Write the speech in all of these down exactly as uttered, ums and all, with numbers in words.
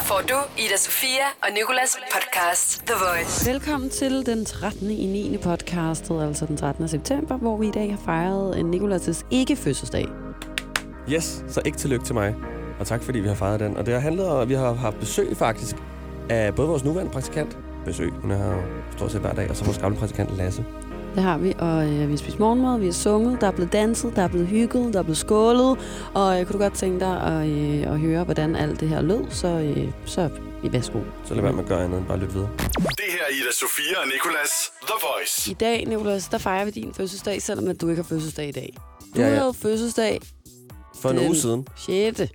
Her får du Ida Sofia og Nikolas podcast The Voice. Velkommen til den trettende i niende podcastet, altså den trettende september, hvor vi i dag har fejret Nikolas' ikke-fødselsdag. Yes, så ikke tillykke til mig. Og tak fordi vi har fejret den. Og det har handlet om, at vi har haft besøg faktisk af både vores nuværende praktikant, besøg, hun er jo stort set hver dag, og så vores gamle praktikant Lasse. Det har vi, og øh, vi har spist morgenmad, vi har sunget, der er blevet danset, der er blevet hygget, der er blevet skålet. Og øh, kunne du godt tænke dig at, øh, at høre, hvordan alt det her lød, så, øh, så i værsgo. Så lad være med at gøre andet end bare lytte videre. Det her er Ida Sofia og Nikolas, The Voice. I dag, Nikolas, der fejrer vi din fødselsdag, selvom at du ikke har fødselsdag i dag. Du ja, ja. havde fødselsdag for en uge siden. sjette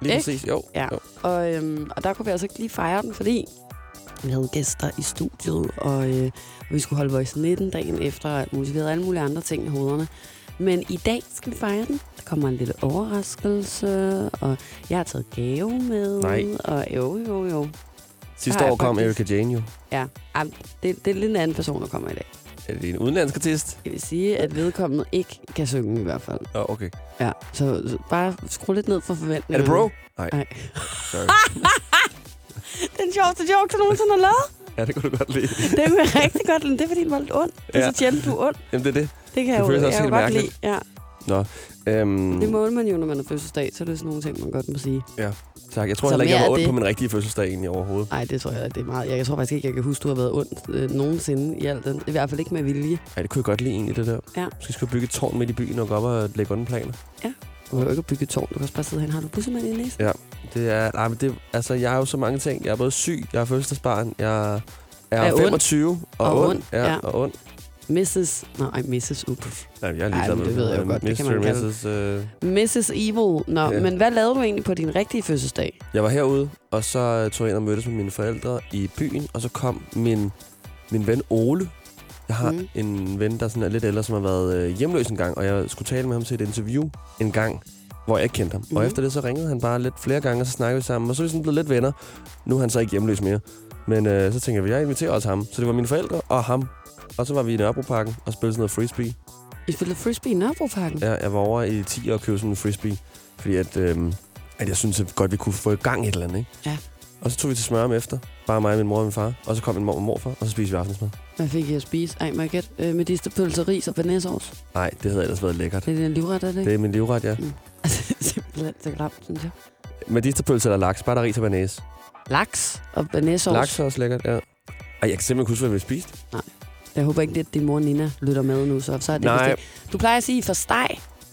Lige præcis, jo. Ja. jo. Og, øhm, og der kunne vi altså ikke lige fejre den, fordi vi havde gæster i studiet, og, øh, og vi skulle holde Voice nitten dagen efter, og vi havde alle mulige andre ting i hovederne. Men i dag skal vi fejre den. Der kommer en lille overraskelse, og jeg har taget gave med. Nej. Og jo, jo, jo. Sidste år kom Erika Jane jo. Ja, det, det er lidt en anden person, der kommer i dag. Er det en udenlandsk artist? Det vil sige, at vedkommende ikke kan synge i hvert fald. Åh, oh, okay. Ja, så, så bare skru lidt ned for forventningerne. Er det bro? Nej. Nej. Sorry. Den sjoveste joke, du nogensinde har lavet. Ja, det kunne du godt lide. Det kunne jeg rigtig godt lide. Det er, fordi den var lidt ond. Det er ja. så tjent, du er ond. Jamen, det er det. Det kan det jeg jo, jeg jo godt lide. Ja. Nå. Øhm... Det måler man jo, når man er fødselsdag, så er det sådan nogle ting, man godt må sige. Ja, tak. Jeg tror heller ikke, jeg var ond det... på min rigtige fødselsdag egentlig overhovedet. Nej, det tror jeg det er meget. Jeg tror faktisk ikke, jeg kan huske, du har været ond øh, nogensinde i alt den. I hvert fald ikke med vilje. Ja, det kunne jeg godt lide egentlig, det der. Ja. Så skal vi bygge et tårn midt i byen og gå op og lægge åndeplaner. Ja. Du kan jo ikke bygge et tårn. Du kan også bare sidde hen. Har du bussemand i næsen? Ja, det er... Nej, men det... Altså, jeg har jo så mange ting. Jeg er både syg, jeg er fødselsdagsbarn, jeg er, er femogtyve og, og ond. Ja, ja. Og ond. missus Nej, no, missus Uff. Nej, jeg er lige glad. Det ved jeg jo godt. Det kan man kalde. missus Uh... missus Evil. Nå, yeah. Men hvad lavede du egentlig på din rigtige fødselsdag? Jeg var herude, og så tog jeg ind og mødtes med mine forældre i byen, og så kom min, min ven Ole. Jeg har mm. en ven, der sådan er lidt ældre, som har været hjemløs en gang, og jeg skulle tale med ham til et interview en gang, hvor jeg ikke kendte ham. Mm. Og efter det, så ringede han bare lidt flere gange, og så snakkede vi sammen, og så er vi sådan blevet lidt venner. Nu er han så ikke hjemløs mere. Men øh, så tænkte jeg, at jeg inviterer også ham. Så det var mine forældre og ham. Og så var vi i Nørrebro Parken og spillede sådan noget frisbee. I spillede frisbee i Nørrebro Parken? Ja, jeg var over i ti år og købte sådan en frisbee. Fordi at, øhm, at jeg synes at godt, vi kunne få i gang et eller andet, ikke? Ja. Og så tog vi til smør om efter. Bare mig, min mor og min far. Og så kom min mor og morfar, og så spiste vi aftensmad. Hvad fik I at spise? Ej, må jeg gætte. Øh, med distepølser, ris og vanæssovs? Nej, det havde ellers været lækkert. Det er din livret, er det ikke? Det er min livret, ja. Mm. Altså, simpelthen så klamt, synes jeg. Med distepølser eller laks, bare der ris og vanæs. Laks og vanæssovs? Laks er også lækkert, ja. Ej, jeg kan simpelthen huske, hvad vi spiste. Nej. Jeg håber ikke, at din mor Nina lytter med nu, så, så er det Nej. Du plejer at sige for steg,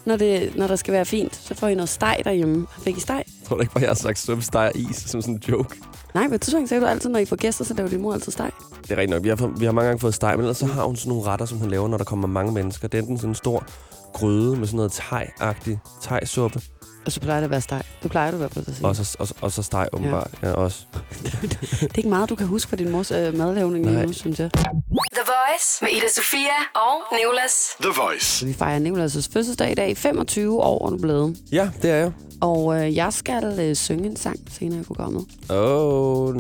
når, det, når der skal være fint. Så får I noget steg derhjemme. Fik I steg? Jeg tror ikke bare, jeg har sagt suppe, steg og is som sådan en joke. Nej, men du sagde du altid, når I får gæster, så laver din mor altid steg. Det er rigtigt nok. Vi har, vi har mange gange fået steg, men ellers så har hun sådan nogle retter, som hun laver, når der kommer mange mennesker. Det er enten sådan en stor gryde med sådan noget thai-agtig thai-suppe. Og så plejer det at være steg. Du plejer du i hvert fald at sige. Og så, og, og så steg, åbenbart. Ja. Ja, også. Det er ikke meget, du kan huske fra din mors øh, madlavning lige nu, synes jeg. The Voice med Ida Sofia og Nikolas. The Voice. Vi fejrer Nikolas' fødselsdag i dag. femogtyve år er du blevet. Ja, det er jeg. Og øh, jeg skal øh, synge en sang senere i programmet. Oh,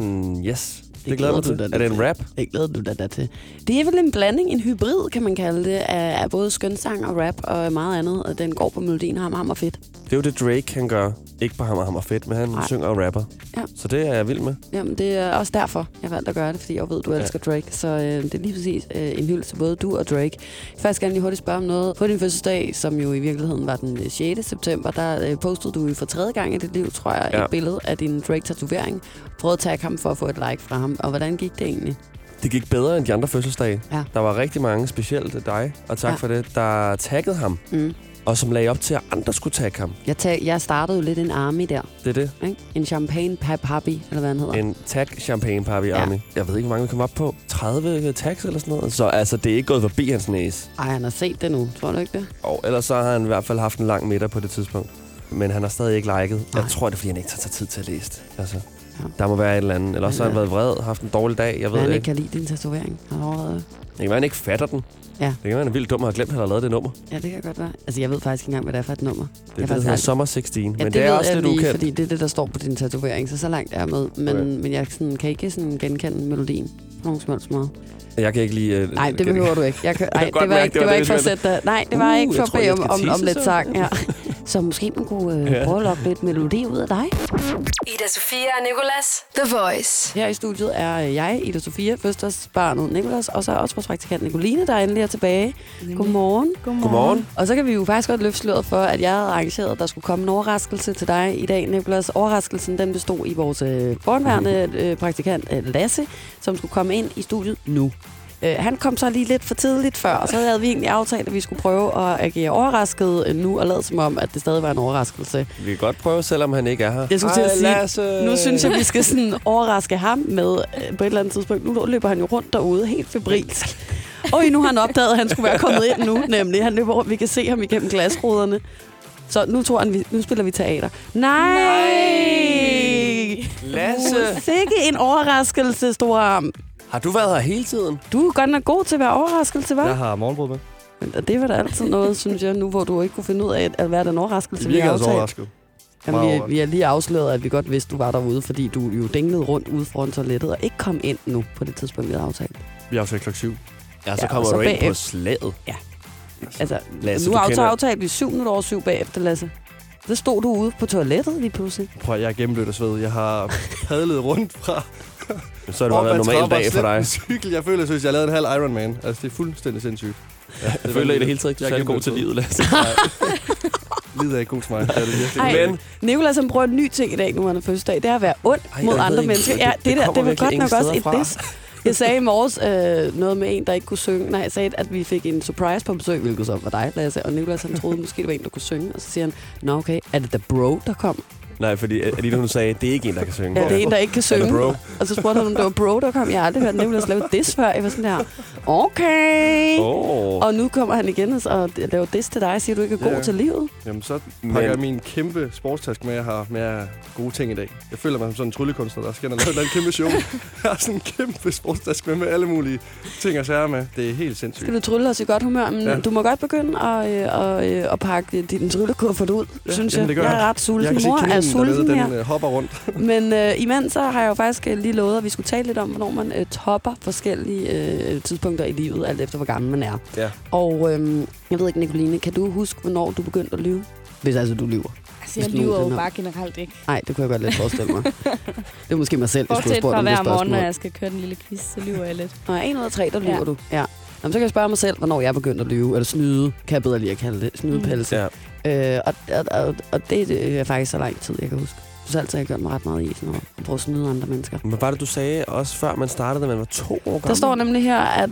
yes. Det glæder, glæder du dig. Er det en rap? Det glæder du dig til. Det er vel en blanding, en hybrid, kan man kalde det, af, af både skønsang og rap og meget andet. Og den går på melodien ham, ham og fedt. Det er jo det, Drake han gør. Ikke på ham og ham og fedt, men han Ej. synger og rapper. Ja. Så det er jeg vild med. Jamen, det er også derfor, jeg valgte at gøre det, fordi jeg ved, du ja. elsker Drake. Så øh, det er lige præcis øh, en hyldest til både du og Drake. Først gerne lige hurtigt spørge om noget. På din fødselsdag, som jo i virkeligheden var den sjette september, der øh, postede du for tredje gang i dit liv, tror jeg, ja. et billede af din Drake-tatovering. Prøvede at tage ham for at få et like fra ham. Og hvordan gik det egentlig? Det gik bedre end de andre fødselsdage. Ja. Der var rigtig mange, specielt dig, og tak ja. for det, der taggede ham. Mm. Og som lagde op til, at andre skulle tagge ham. Jeg, tag, jeg startede jo lidt en army der. Det er det. Ik? En champagne-pappy, eller hvad han hedder. En tag-champagne-pappy-army. Ja. Jeg ved ikke, hvor mange vi kom op på. tredive tags eller sådan noget. Så altså, det er ikke gået forbi hans næse. Ej, han har set det nu. Tror du ikke det? Og ellers så har han i hvert fald haft en lang middag på det tidspunkt. Men han har stadig ikke liket. Jeg Ej. tror, det er, fordi han ikke tager tid til at læse det. Altså. Ja. Der må være et eller andet. Eller også har han været vred, haft en dårlig dag. Jeg ved han ikke kan lide din tatovering. Han overvejede det. Det kan være, han ikke fatter den. Ja. Det kan være, han er vildt dum og har glemt, at han har lavet det nummer. Ja, det kan godt være. Altså, jeg ved faktisk ikke engang, hvad det er for et nummer. Det er det, der Summer seksten. Ja, men det, det er også lidt lige, ukendt. Fordi det er det, der står på din tatovering, så så langt er jeg med. Men, okay. men jeg sådan, kan ikke sådan genkende melodien på nogen småls måde. Jeg kan ikke lige... Uh, nej, det behøver du ikke. Jeg kan, nej, det var ikke for at sætte dig. Nej, det var ikke for at bede om lidt sang. Så måske man kunne øh, ja. prøve at lokke lidt melodi ud af dig. Ida Sofia og Nikolas, The Voice. Her i studiet er jeg, Ida Sofia, førsteårsbarnet Nikolas, og så også vores praktikant Nicoline, der endelig er tilbage. Nemlig. Godmorgen. Godmorgen. Godmorgen. Og så kan vi jo faktisk godt løfte sløret for, at jeg havde arrangeret, at der skulle komme en overraskelse til dig i dag, Nikolas. Overraskelsen, den bestod i vores øh, forhenværende øh, praktikant øh, Lasse, som skulle komme ind i studiet nu. Uh, han kom så lige lidt for tidligt før, og så havde vi egentlig aftalt, at vi skulle prøve at agere overrasket nu, og lade som om, at det stadig var en overraskelse. Vi kan godt prøve, selvom han ikke er her. Jeg skulle Ej, til at sige, nu synes jeg, vi skal sådan overraske ham med på et eller andet tidspunkt. Nu løber han jo rundt derude, helt febrilsk. Og nu har han opdaget, at han skulle være kommet ind nu, nemlig. Han løber rundt, vi kan se ham igennem glasruderne. Så nu tror han, vi, nu spiller vi teater. Nej! Nej! Lasse! Sikke en overraskelse, store arm. Har du været her hele tiden? Du er godt nok god til at være overraskelse, hva'? Jeg har morgenbrød med. Men det var da altid noget, synes jeg, nu hvor du ikke kunne finde ud af at være den overraskelse, vi har aftalt. Overrasket. Jamen, vi, vi har lige afsløret, at vi godt vidste, du var derude, fordi du jo dinglede rundt ude foran toilettet og ikke kom ind nu på det tidspunkt, vi havde aftalt. Vi aftalte klokken syv. Ja, så ja, kommer så du ind på slaget. Ja. Altså, Lasse, nu har aftalt vi syv minutter over syv bagefter, Lasse. Så stod du ude på toilettet lige pludselig. Prøv, jeg er gennemblødt og sved. Jeg har padlet rundt fra... Så er det bare været en normal dag for dig. Cykel. Jeg føler, synes, jeg lavede en halv Ironman. Altså, det er fuldstændig sindssygt. Ja, jeg føler i det hele taget ikke, jeg er god til livet, Lasse. Livet er ikke god til mig. Men Nikolas, som bruger en ny ting i dag, nu han er fødselsdag, det er at være ond Ej, mod andre ikke. mennesker. Ja, det, det, der, det var godt nok også et diss. Jeg sagde i morges øh, noget med en, der ikke kunne synge. Nej, jeg sagde, at vi fik en surprise på besøg, hvilket så var dig, Lasse. Og Nikolas, han troede måske, det var en, der kunne synge. Og så siger han, nå okay, er det The Bro, der kom? Nej, fordi Alina, hun sagde, det er ikke en, der kan synge. Ja, det er en, der ikke kan synge. Og så spurgte hun, om det var Bro, der kom. Jeg har aldrig hørt Nikolas lave diss før. Jeg var sådan der, okay. Oh. Og nu kommer han igen og laver diss til dig og siger, du ikke er god ja. til livet. Jamen, så pakker Men. jeg min kæmpe sportstask med, at jeg har mere gode ting i dag. Jeg føler mig som sådan en tryllekunstner, der skal have lavet en kæmpe show. Jeg har sådan en kæmpe sportstask med, med alle mulige ting og sager med. Det er helt sindssygt. Skal du trylle os i godt humør? Men ja. Du må godt begynde at, at, at, at pakke din tryllekuffert ud, ja. synes jeg. Jamen, jeg er ret sulten, mor. Jeg Sulten, den øh, hopper rundt. Men øh, imens så har jeg jo faktisk øh, lige lovet, at vi skulle tale lidt om, hvornår man øh, topper forskellige øh, tidspunkter i livet, alt efter hvor gammel man er. Ja. Og øh, jeg ved ikke, Nicoline, kan du huske, hvornår du begyndte at lyve? Hvis altså du lyver. Altså, jeg lyver jo bare generelt ikke. Nej, det kunne jeg godt lidt forestille mig. Det er måske mig selv, hvis du har spurgt om det spørgsmål. Fortsæt fra hver morgen, når jeg skal køre den lille quiz, så lyver jeg lidt. Nå, en ud af tre, der lyver ja. du. Ja. Nå, så kan jeg spørge mig selv, hvornår jeg begyndte at lyve. Eller snyde, kan jeg bedre lige at kalde det. Snydepelse. Mm. Øh, og, og, og det er faktisk så lang tid, jeg kan huske. Så altid har jeg gjort mig ret meget i sådan noget. At prøve at snyde andre mennesker. Men var det, du sagde også før man startede, da man var to år gammel? Der står nemlig her, at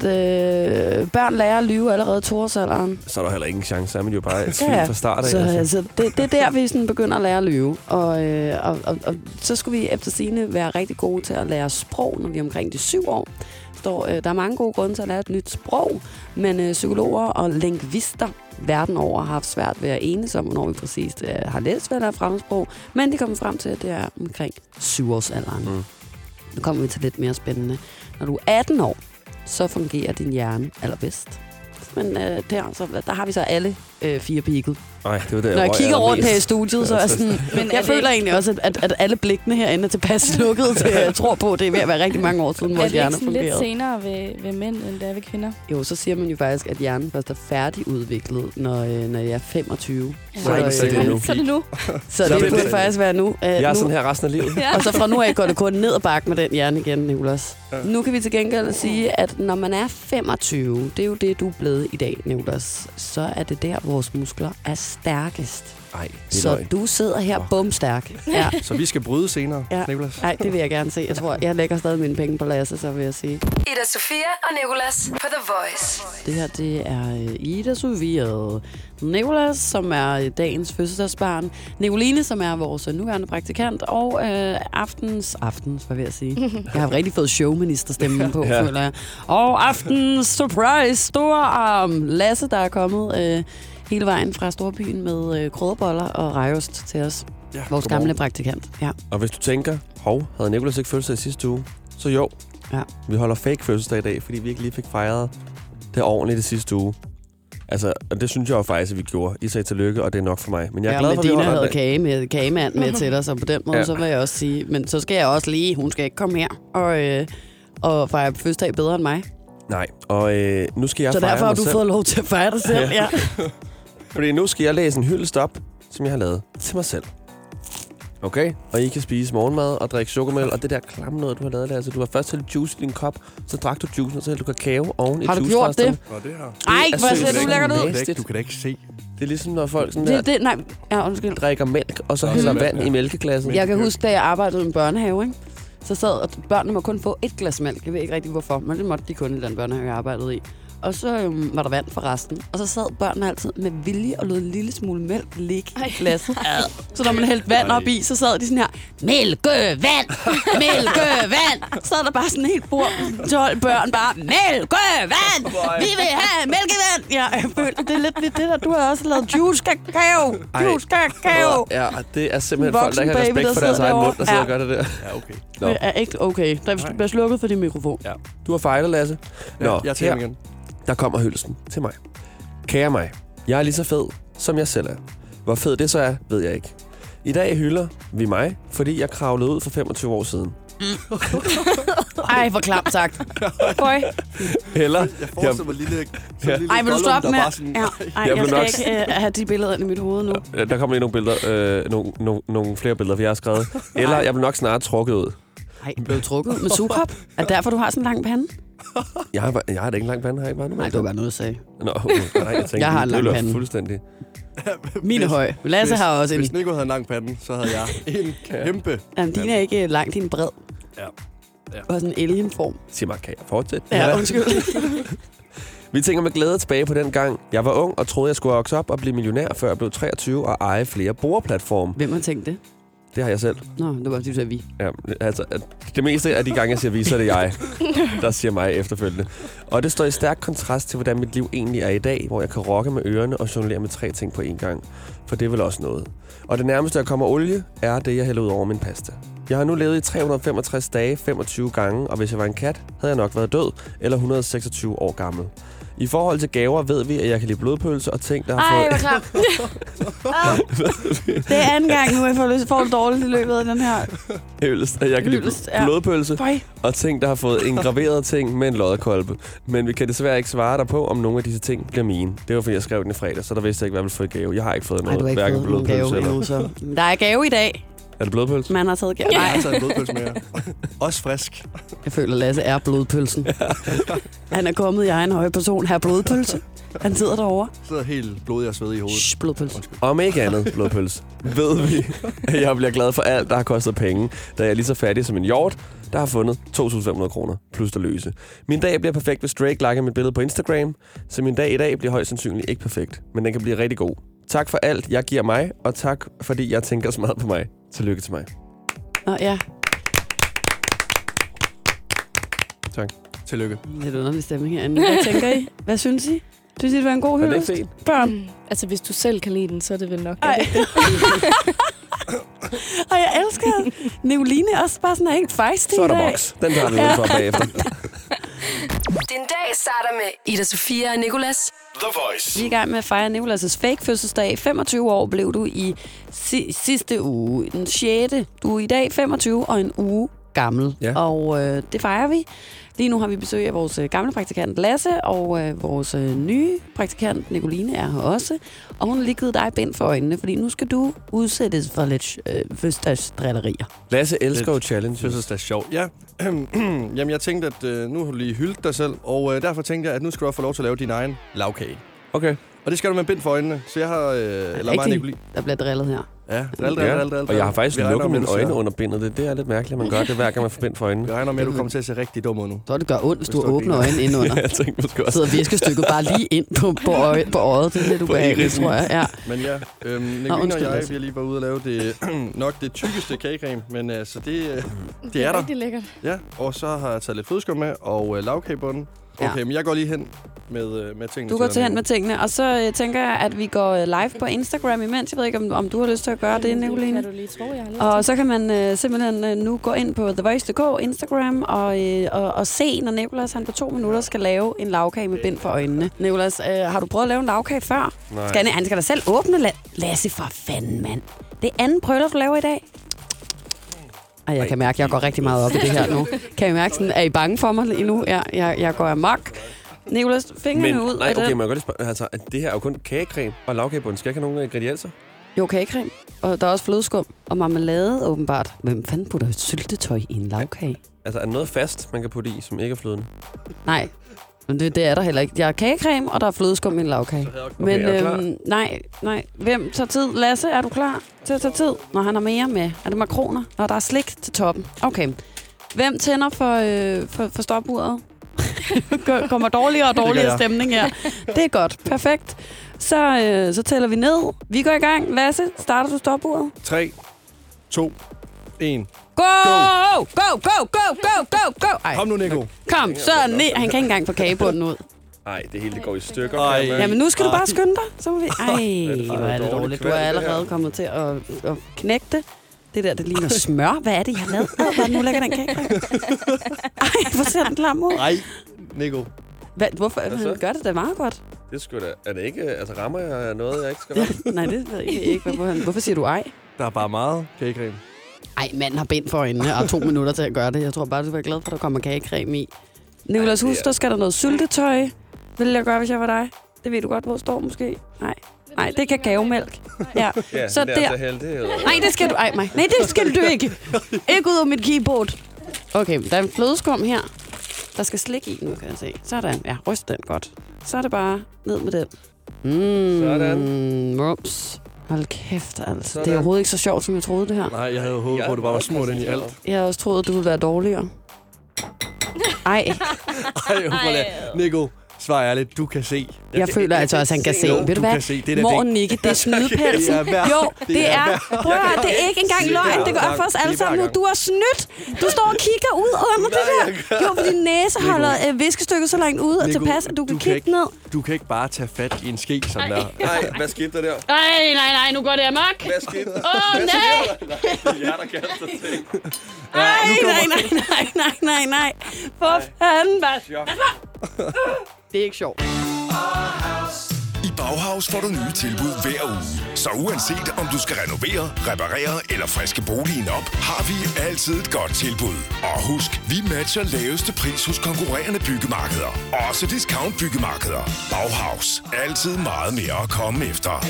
øh, børn lærer at lyve allerede toårsalderen. Så er der heller ingen chance, så er man jo bare et svin ja, fra start af. Så, altså. Altså, det, det er der, vi sådan begynder at lære at lyve. Og, øh, og, og, og så skulle vi efter sigende være rigtig gode til at lære sprog, når vi er omkring de syv år. Der er mange gode grunde til at lære et nyt sprog, men øh, psykologer og lingvister verden over har haft svært ved at enes om, hvornår vi præcist øh, har læst ved at lære fremmedsprog, men de kommer frem til, at det er omkring syvårsalderen. Mm. Nu kommer vi til lidt mere spændende. Når du er atten år, så fungerer din hjerne allerbedst. Men øh, der, så, der har vi så alle øh, fire peaked. Ej, det var det, Når jeg, jeg kigger rundt mest. her i studiet, så er sådan... Men jeg føler egentlig også, at, at alle blikkene herinde er tilpas lukket, så jeg tror på, det er ved at være rigtig mange år siden, vores hjerne fungerer. Er det ikke lidt senere ved, ved mænd, end det er ved kvinder? Jo, så siger man jo faktisk, at hjernen først er færdigudviklet, når, når jeg er femogtyve. Ja. Så, øh, så, det er så er det nu. Så det, det kunne faktisk være nu. Uh, jeg er nu. sådan her resten af livet. Ja. Og så fra nu af går det kun ned og bakke med den hjerne igen, Nikolas. Ja. Nu kan vi til gengæld sige, at når man er femogtyve, det er jo det, du er blevet i dag, Nikolas, så er det der, vores muskler er stærkest. Ej, så løg. Du sidder her oh. bumstærk. Ja. Så vi skal bryde senere, ja. Nikolas. Nej, det vil jeg gerne se. Jeg tror, jeg lægger stadig mine penge på Lasse, så vil jeg sige. Ida Sofia og Nikolas på The Voice. Det her, det er Ida Sofia og Nikolas, som er dagens fødselsdagsbarn. Nicoline, som er vores nuværende praktikant. Og øh, aftens... Aftens, hvad vil jeg sige? Jeg har rigtig fået showministerstemmen på, ja. føler jeg. Og aftens surprise, store arm. Lasse, der er kommet... Øh, hele vejen fra storbyen med øh, krødeboller og rejost til os. Ja, vores gamle praktikant. Ja. Og hvis du tænker, hov, havde Nikolas ikke fødselsdag i sidste uge? Så jo. Ja. Vi holder fake fødselsdag i dag, fordi vi ikke lige fik fejret det ordentligt i sidste uge. Altså, og det synes jeg jo faktisk, at vi gjorde. I sagde tillykke, og det er nok for mig. Men jeg er ja, glad for, at vi holder havde kage med, kagemand med til dig, så på den måde, ja. så vil jeg også sige, men så skal jeg også lige, hun skal ikke komme her og, øh, og fejre fødselsdag bedre end mig. Nej, og øh, nu skal jeg så fejre mig selv. Så derfor har du fået lov til at fejre dig selv, ja. ja. Fordi nu skal jeg læse en hyldest op, som jeg har lavet til mig selv. Okay. Og I kan spise morgenmad og drikke sukkermælk, og det der klamme noget, du har lavet der. Altså, du har først hældt juice i din kop, så drak du juicen, og så hældte du kakao oven i juice. Har du gjort det? Nej, hvor ser du lækkert ud. Du kan da ikke se. Det er ligesom, når folk sådan det, der det, nej. Ja, undskyld. Drikker mælk, og så hælder vand ja. i mælkeglassen. Jeg kan huske, da jeg arbejdede i en børnehave, ikke? Så sad, og børnene må kun få et glas mælk. Jeg ved ikke rigtig, hvorfor, men det måtte de kun i den børnehave, jeg arbejdede i. Og så øhm, var der vand for resten. Og så sad børnene altid med vilje og lod en lille smule mælk ligge i glasset. Så når man hældte vand op i, så sad de sådan her, mælkevand, mælkevand. Så der bare sådan helt bord, tolv børn bare, mælkevand, vi vil have mælkevand. Ja, jeg føler, det er lidt lidt det der, du har også lavet juice, kakao, juice, kakao. Ja, det er simpelthen Voksen folk, der ikke har respekt baby, der for deres egen mund, der sidder ja. og gør det der. Ja, okay. Nå. Det er ikke okay. Der bliver slukket for din mikrofon. Ja. Du har fejlet, Lasse. Nå, ja, jeg tager igen. Der kommer hylsten til mig. Kære mig, jeg er lige så fed, som jeg selv er. Hvor fed det så er, ved jeg ikke. I dag hylder vi mig, fordi jeg kravlede ud for femogtyve år siden. Mm. Ej, hvor klamt sagt. Føj. Eller... Jeg forestiller mig lille... Ja. lille Ej, vil du stoppe med... Sådan, ja. Ej, jeg, jeg skal nok... ikke uh, have de billeder i mit hoved nu. Ja, der kommer lige nogle, billeder, øh, nogle, nogle, nogle flere billeder, vi har skrevet. Eller jeg vil nok snart trukket ud. Ej, blev trukket med sugekop? Er det derfor, du har sådan en lang pande? Jeg har, jeg har da ikke en lang pande, har jeg ikke bare noget? Nej, det var bare noget, jeg sagde. Nå, nej, jeg tænkte, jeg har en lang pande. Fuldstændig. Min er høj. Lasse hvis, har også en... Hvis Nico havde en lang pande, så havde jeg en kæmpe. Jamen, din er ikke lang, din er bred. Ja. ja. Og sådan en alienform. Sig mig, kan jeg fortsætte? Ja, undskyld. Vi tænker med glæde tilbage på den gang. Jeg var ung og troede, jeg skulle vokse op og blive millionær, før jeg blev treogtyve og eje flere brugerplatforme. Hvem har tænkt det? Det har jeg selv. Nå, det var det, du vi. Ja, altså, det meste af de gange, jeg siger vi, så er det jeg, der siger mig efterfølgende. Og det står i stærk kontrast til, hvordan mit liv egentlig er i dag, hvor jeg kan rocke med ørerne og jonglere med tre ting på én gang. For det er vel også noget. Og det nærmeste, jeg kommer olie, er det, jeg hælder ud over min pasta. Jeg har nu levet i tre hundrede og femogtres dage, femogtyve gange, og hvis jeg var en kat, havde jeg nok været død eller et hundrede og seksogtyve år gammel. I forhold til gaver ved vi, at jeg kan lide blodpølse og ting, der har Ej, fået... Ej, det er anden gang nu, jeg får lyst til dårligt i løbet af den her... Hølst, at jeg kan lide blodpølse ja. og ting, der har fået engraveret ting med en loddekolbe. Men vi kan desværre ikke svare dig på, om nogle af disse ting bliver mine. Det var fordi, jeg skrev den i fredag, så der vidste jeg ikke, hvad jeg ville få i gave. Jeg har ikke fået noget, Ej, ikke hverken fået blodpølse eller... Så. Der er gave i dag. Er det blodpølse? Man har taget gave. Nej, jeg har taget blodpølse mere. Også frisk. Jeg føler, Lasse er blodpølsen. Ja. Han er kommet i egen høje person. Her blodpølse. Han sidder derovre. Sidder helt blodig og sved i hovedet. Shh, blodpølse. Om ikke andet blodpølse, ved vi, at jeg bliver glad for alt, der har kostet penge, da jeg er lige så fattig som en hjort, der har fundet to tusind fem hundrede kroner plus der løse. Min dag bliver perfekt, hvis Drake liker mit billede på Instagram, så min dag i dag bliver højst sandsynligt ikke perfekt, men den kan blive rigtig god. Tak for alt, jeg giver mig, og tak, fordi jeg tænker så meget på mig. Tillykke til mig. Åh, oh, ja. Tak. Tillykke. Lidt underlig stemning herinde. Hvad tænker I? Hvad synes I? Synes I, det var en god hyldest? Børn. Mm. Altså, hvis du selv kan lide den, så er det vel nok. Ej. Og jeg elsker Nicoline også bare sådan helt fejstig. Så er der boks. Den tager du ud for bagefter. Den dag starter med Ida Sofia og Nikolas. The Voice. Vi er i gang med at fejre Nikolas' fake fødselsdag. femogtyve år blev du i si- sidste uge, den sjette. Du er i dag femogtyve og en uge gammel, ja. og øh, det fejrer vi. Lige nu har vi besøg af vores gamle praktikant Lasse, og øh, vores nye praktikant Nicoline er her også. Og hun har lige givet dig bind for øjnene, fordi nu skal du udsættes for lidt øh, fødselsdagsdrillerier. Lasse elsker jo challenges. Fødselsdagssjov. Ja, jamen jeg tænkte, at øh, nu har du lige hyldt dig selv, og øh, derfor tænkte jeg, at nu skal du også få lov til at lave din egen lavkage. Okay. Og det skal du med en bind for øjnene, så jeg har... Øh, eller mig, Nicoline. Der bliver drillet her. Ja, drillet, drillet, drillet, drillet. Og jeg har faktisk lukket mine øjne under bindet. Det, det er lidt mærkeligt, man gør det hver gang, man får bind for øjnene. Jeg regner med, at du kommer til at se rigtig dum ud nu. Så det gør ondt, hvis du åbner øjnene indenunder. Jeg tænkte måske også. Sidder virkestykket bare lige ind på, på, øje, på øjet. Det er lidt ubehageligt, tror jeg. Ja. Men ja, øhm, Nicoline og jeg, vi har lige været ude og lave det, nok det tykkeste kagecreme. Men altså, det, øh, det er der. Det er lækkert. Ja, og så har jeg taget lidt flødeskum med og øh, lavkagebunden. Okay, ja. Men jeg går lige hen med, med tingene. Du går til hen med tingene, og så øh, tænker jeg, at vi går live på Instagram imens. Jeg ved ikke, om, om du har lyst til at gøre jeg det, Nicoline. Kan du lige tro, jeg har lyst til. Og så kan man øh, simpelthen øh, nu gå ind på the voice punktum d k, Instagram, og, øh, og, og se, når Nicolas han på to minutter skal lave en lavkage med bind for øjnene. Nicolas, øh, har du prøvet at lave en lavkage før? Nej. Skal han, han skal da selv åbne la- Lasse for fanden, mand. Det er anden prøve, du laver i dag. Ej, jeg kan mærke, at jeg går rigtig meget op i det her nu. Kan I mærke sådan, er I bange for mig endnu? Jeg, jeg, jeg går amok. Nicolas, fingrene ud. Men nej, okay, man kan godt lige spørge. Altså, det her er jo kun kagecreme og lavkagebund. Skal jeg ikke have nogen ingredienser? Jo, kagecreme. Og der er også flødeskum og marmelade, åbenbart. Hvem fanden putter syltetøj i en lavkage? Altså, er noget fast, man kan putte i, som ikke er fløden? Nej, men det, det er der heller ikke. Jeg har kagecreme, og der er flødeskum i en lavkage. Okay, men øhm, nej, nej. Hvem tager tid? Lasse, er du klar til at tage tid? Når han har mere med. Er det makroner? Når der er slik til toppen. Okay. Hvem tænder for, øh, for, for stopuret? Kommer dårligere og dårligere stemning her. Det er godt. Perfekt. Så, øh, så tæller vi ned. Vi går i gang. Lasse, starter du stopuret? tre, to, en. Go! Go! Go! Go! Go! Go! Go! Ej. Kom nu, Nico. Kom, så ned. Han kan ikke engang få kagebunden ud. Nej, det hele det går i stykker. Ja, men nu skal du bare skynde dig. Så må vi... Ej, hvor er det dårligt. Du er allerede kommet til at, at knække det. Det der, det ligner smør. Hvad er det, jeg har lavet? Hvad nu lægger den kage? Ej, hvor ser den klam ud. Ej, Nico. Hva? Hvorfor? Han gør det da meget godt. Det skulle da... Er det ikke... Altså, rammer jeg noget, jeg ikke skal ramme? Nej, det ved jeg ikke. Hvorfor siger du ej? Der er bare meget kagecreme. Ej, manden har bind for øjnene og to minutter til at gøre det. Jeg tror bare, du var glad for, at der kommer kagecreme i. Nikolas, husk, der skal der noget syltetøj. Vil jeg gøre, hvis jeg var dig? Det ved du godt, hvor står måske. Nej. Nej, det er kakaomælk. Ja. Ja, så det er der... heldighed. Nej, det skal du... Ej, nej. Nej, det skal du ikke. Ikke ud af mit keyboard. Okay, der er en flødeskum her. Der skal slik i nu, kan jeg se. Sådan. Ja, ryst den godt. Så er det bare ned med den. Mm, sådan. Mums. Hold kæft, altså. Sådan. Det er overhovedet ikke så sjovt, som jeg troede, det her. Nej, jeg havde håbet på, at det bare var smurt ind i alt. Jeg havde også troet, at du ville være dårligere. Ej. Ej, Nico. Svar ærligt, du kan se. Jeg, jeg føler altså også, at han kan se. Ved du hvad? Morgen, Nikke, det er snydepelsen. Jo, det er. Prøv at høre, det er ikke engang løgn. Det går op for os alle sammen nu. Du har snydt. Du står og kigger ud under det der. Jo, fordi næse holder øh, viskestykket så langt ude og tilpas, at du kan kigge ned. Du kan ikke bare tage fat i en ske sådan der. Nej, hvad skete der der? Nej, nej, nej, nu går det amok. Hvad skete der? Åh, nej. Jeg har da kastet ting. Nej, nej, nej, nej, nej, nej. For fanden, hvad? Det er ikke sjovt. I Baghouse får du nye tilbud hver uge. Så uanset om du skal renovere, reparere eller friske boligen op, har vi altid et godt tilbud. Og husk, vi matcher laveste pris hos konkurrerende byggemarkeder. Også discount byggemarkeder. Baghouse. Altid meget mere at komme efter.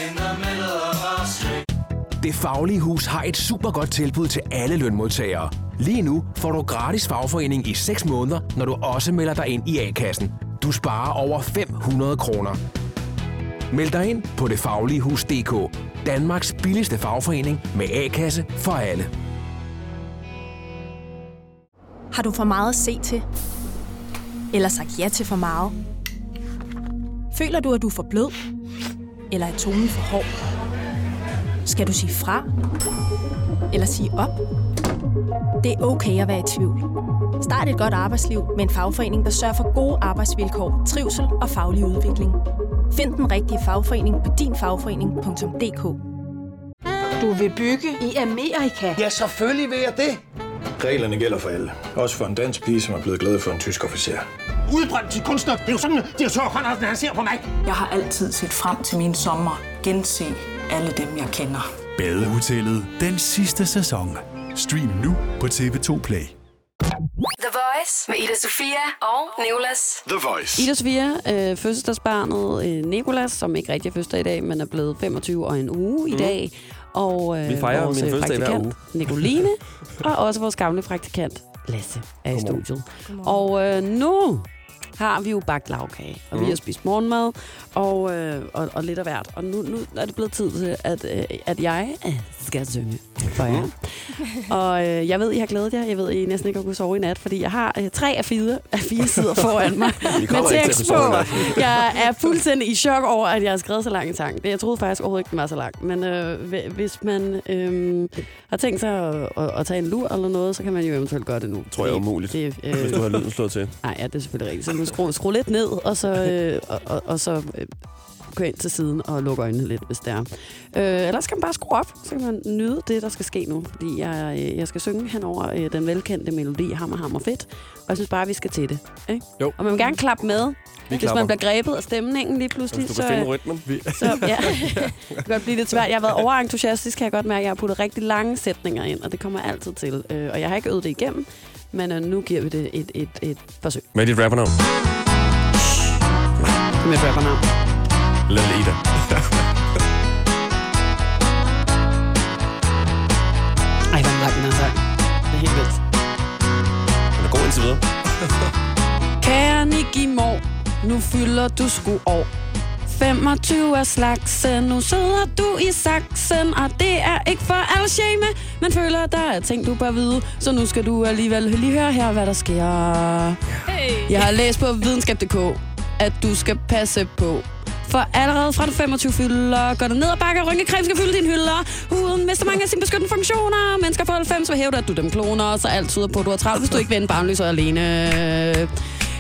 Det Faglige Hus har et super godt tilbud til alle lønmodtagere. Lige nu får du gratis fagforening i seks måneder, når du også melder dig ind i A-kassen. Du sparer over fem hundrede kroner. Meld dig ind på det faglige hus punktum d k. Danmarks billigste fagforening med A-kasse for alle. Har du for meget at se til? Eller sagt ja til for meget? Føler du, at du er for blød? Eller er tonen for hård? Skal du sige fra? Eller sige op? Det er okay at være i tvivl. Start et godt arbejdsliv med en fagforening, der sørger for gode arbejdsvilkår, trivsel og faglig udvikling. Find den rigtige fagforening på din fagforening punktum d k. Du vil bygge i Amerika? Ja, selvfølgelig vil jeg det! Reglerne gælder for alle. Også for en dansk pige, som er blevet glad for en tysk officer. Udbrændt til kunstner! Det er jo sådan, at direktør Conradsen, han ser på mig! Jeg har altid set frem til min sommer. Gense alle dem, jeg kender. Badehotellet. Den sidste sæson. Stream nu på T V to Play. The Voice med Ida Sofia og Nikolas. The Voice. Ida Sofia, øh, fødselsdagsbarnet øh, Nikolas, som ikke rigtig er fødselsdag i dag, men er blevet femogtyve og en uge i mm. dag. Og øh, vi fejrer vores praktikant Nicoline, og også vores gamle praktikant Lasse er i studiet. Og øh, nu har vi jo bagt lavkage, og mm. vi har spist morgenmad, og, øh, og, og lidt af hvert. Og nu, nu er det blevet tid til, at, øh, at jeg skal synge for jer. Og øh, jeg ved, I har glædet jer. Jeg ved, I næsten ikke har kunnet sove i nat, fordi jeg har øh, tre af fire, af fire sider foran mig. Med tekst på. Jeg er fuldstændig i chok over, at jeg har skrevet så lang en sang. Jeg troede faktisk overhovedet ikke, den var så lang. Men øh, hvis man øh, har tænkt sig at, at, at tage en lur eller noget, så kan man jo eventuelt gøre det nu. Tror jeg er umuligt, det, øh, hvis du har lyden slået til. Nej, ja, det er selvfølgelig rigtigt. Så man skru, skru lidt ned, og så... Øh, og, og, og så øh, gå ind til siden og lukke øjnene lidt, hvis det er. Øh, ellers kan man bare skrue op, så kan man nyde det, der skal ske nu. Fordi jeg, jeg skal synge henover øh, den velkendte melodi, hammer, hammer, fedt. Og jeg synes bare, vi skal til det. Ikke? Jo. Og man vil gerne klappe med, vi hvis klapper. Man bliver grebet af stemningen lige pludselig. Hvis du kan så, øh, rytmen. Så, ja. Det kan godt blive lidt svært. Jeg har været overentusiastisk, kan jeg godt mærke. Jeg har puttet rigtig lange sætninger ind, og det kommer jeg altid til. Øh, og jeg har ikke øvet det igennem, men øh, nu giver vi det et, et, et forsøg. Med dit rappernavn. Med rappernavn. Lille Ida. lang, den her sang. Det er helt vildt. Den er god indtil videre. Kære Nicky Mor, nu fylder du sgu år. femogtyve er slagsen, nu sidder du i saksen, og det er ikke for al shame, men føler, der er ting, du bør vide, så nu skal du alligevel lige høre her, hvad der sker. Hey. Jeg har læst på videnskab punktum d k, at du skal passe på. For allerede fra du femogtyve fylder, går du ned og bakker, rynkecreme skal fylde dine hylder. Huden mister mange af sine beskyttende funktioner. Mennesker på halvfems vil hævde, at du dem kloner, så alt tyder på, at du er travlt, hvis du ikke vil ende barnløs og alene.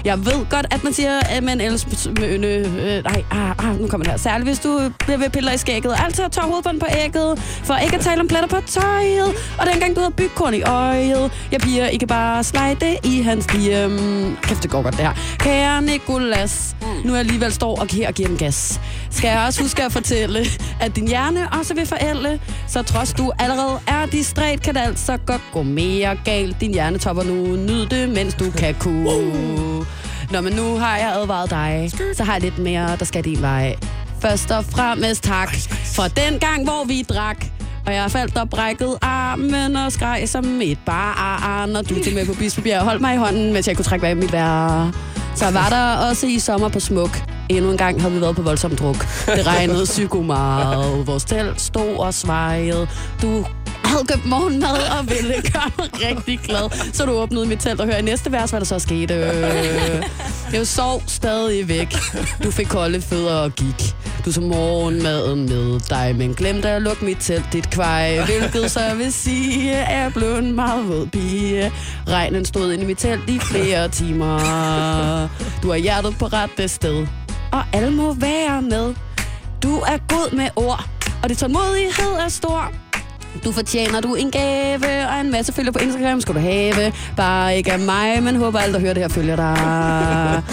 Jeg ved godt, at man siger, at man ellers med øne... Øh, nej, ah, ah, nu kommer det her. Særligt, hvis du bliver ved piller i skægget. Altid har tør hovedbånd på ægget. For ikke at tale om pletter på tøjet. Og dengang du havde bygkorn i øjet. Jeg piger, I kan bare slide det i hans hjem. Kæft, det går godt, det her. Kære Nikolas, nu jeg alligevel står og her og giver den gas. Skal jeg også huske at fortælle, at din hjerne også vil forælde. Så trods du allerede er distræt, kan det altså godt gå mere galt. Din hjerne topper nu. Nyd det, mens du kan kunne. Nå, men nu har jeg advaret dig, så har jeg lidt mere, der skal din vej. Først og fremmest tak for den gang, hvor vi drak. Og jeg faldt og brækkede armen og skreg som et barn. Og du tog med på Bispebjerg og holdt mig i hånden, mens jeg kunne trække væk mit vejr. Så var der også i sommer på Smuk. Endnu en gang havde vi været på voldsom druk. Det regnede psyko meget. Vores telt stod og svajede. Du... havde købt morgenmad og ville gøre mig rigtig glad. Så du åbnede mit telt og hørte i næste vers, hvad der så skete. Jeg sov stadig væk. Du fik kolde fødder og gik. Du tog morgenmaden med dig, men glemte at lukke mit telt, dit kvej. Hvilket så vil sige, at jeg blev en meget våd pige. Regnen stod inde i mit telt i flere timer. Du har hjertet på rette sted, og alle må være med. Du er god med ord, og din tålmodighed er stor. Du fortjener du en gave, og en masse følger på Instagram skal du have. Bare ikke af mig, men håber alle, der hører det her, følger dig.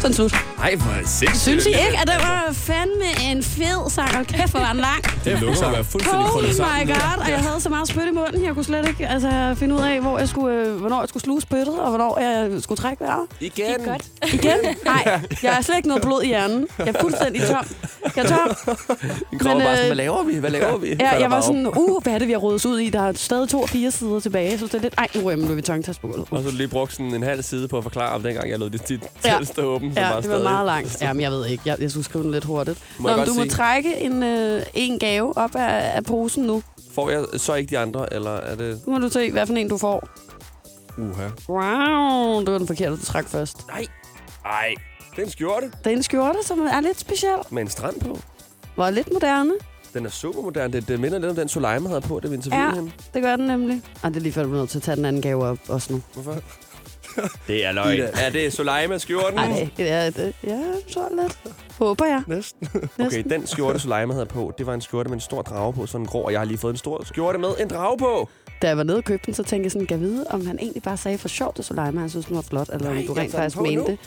Sådan slut. Ej, hvor sindssygt. Synes I ikke, at det var fandme en fed sang? Og kæft, hvor var den lang. Det lukker at være fuldstændig krøllet sammen. Oh my god, og jeg havde så meget spyt i munden, jeg kunne slet ikke altså, finde ud af, hvor jeg skulle, hvornår jeg skulle sluge spyttet, og hvornår jeg skulle trække vejret. Igen. Det godt. Igen? Nej, jeg har slet ikke noget blod i hjernen. Jeg er fuldstændig tom. Jeg er tom. Min krop var bare sådan, hvad laver vi? Hvad laver vi? Ja, jeg var sådan, uh, hvad er det, vi har rodet ud i? Der er stadig to og fire sider tilbage, så det er lidt, ej, nu rømmer vi tongetast på gulvet. Og så lige brugt sådan en halv side på at forklare, om dengang jeg lod det til stå åben. Ja, det var meget langt. Jamen, jeg ved ikke. Jeg, jeg skulle skrive den lidt hurtigt. Må Nå, du må sige? Trække en, øh, en gave op af, af posen nu. Får jeg så ikke de andre, eller er det... Nu må du se, hvad for en du får. Uha. Wow, det var den forkerte, du trak først. Nej. Ej, det er en skjorte. Det er en skjorte, som er lidt speciel. Med en strand på. Hvor lidt moderne. Den er super moderne. Det, det minder lidt om den Soleima havde på, det vi interviewede ja, hende. Det gør den nemlig. Og det er lige før, du er nødt til at tage den anden gave op også nu. Hvorfor? Det er løgn. Er det Soleima-skjorten? Nej, det er det. Ja, så lidt. Håber jeg. Næsten. Okay, den skjorte, Soleima havde på, det var en skjorte med en stor drage på, sådan en grå, og jeg har lige fået en stor skjorte med en drage på. Da jeg var nede og købte den, så tænkte jeg sådan, kan jeg vide, om han egentlig bare sagde for sjovt, at Soleima, han synes, den var flot, eller om du rent faktisk mente det.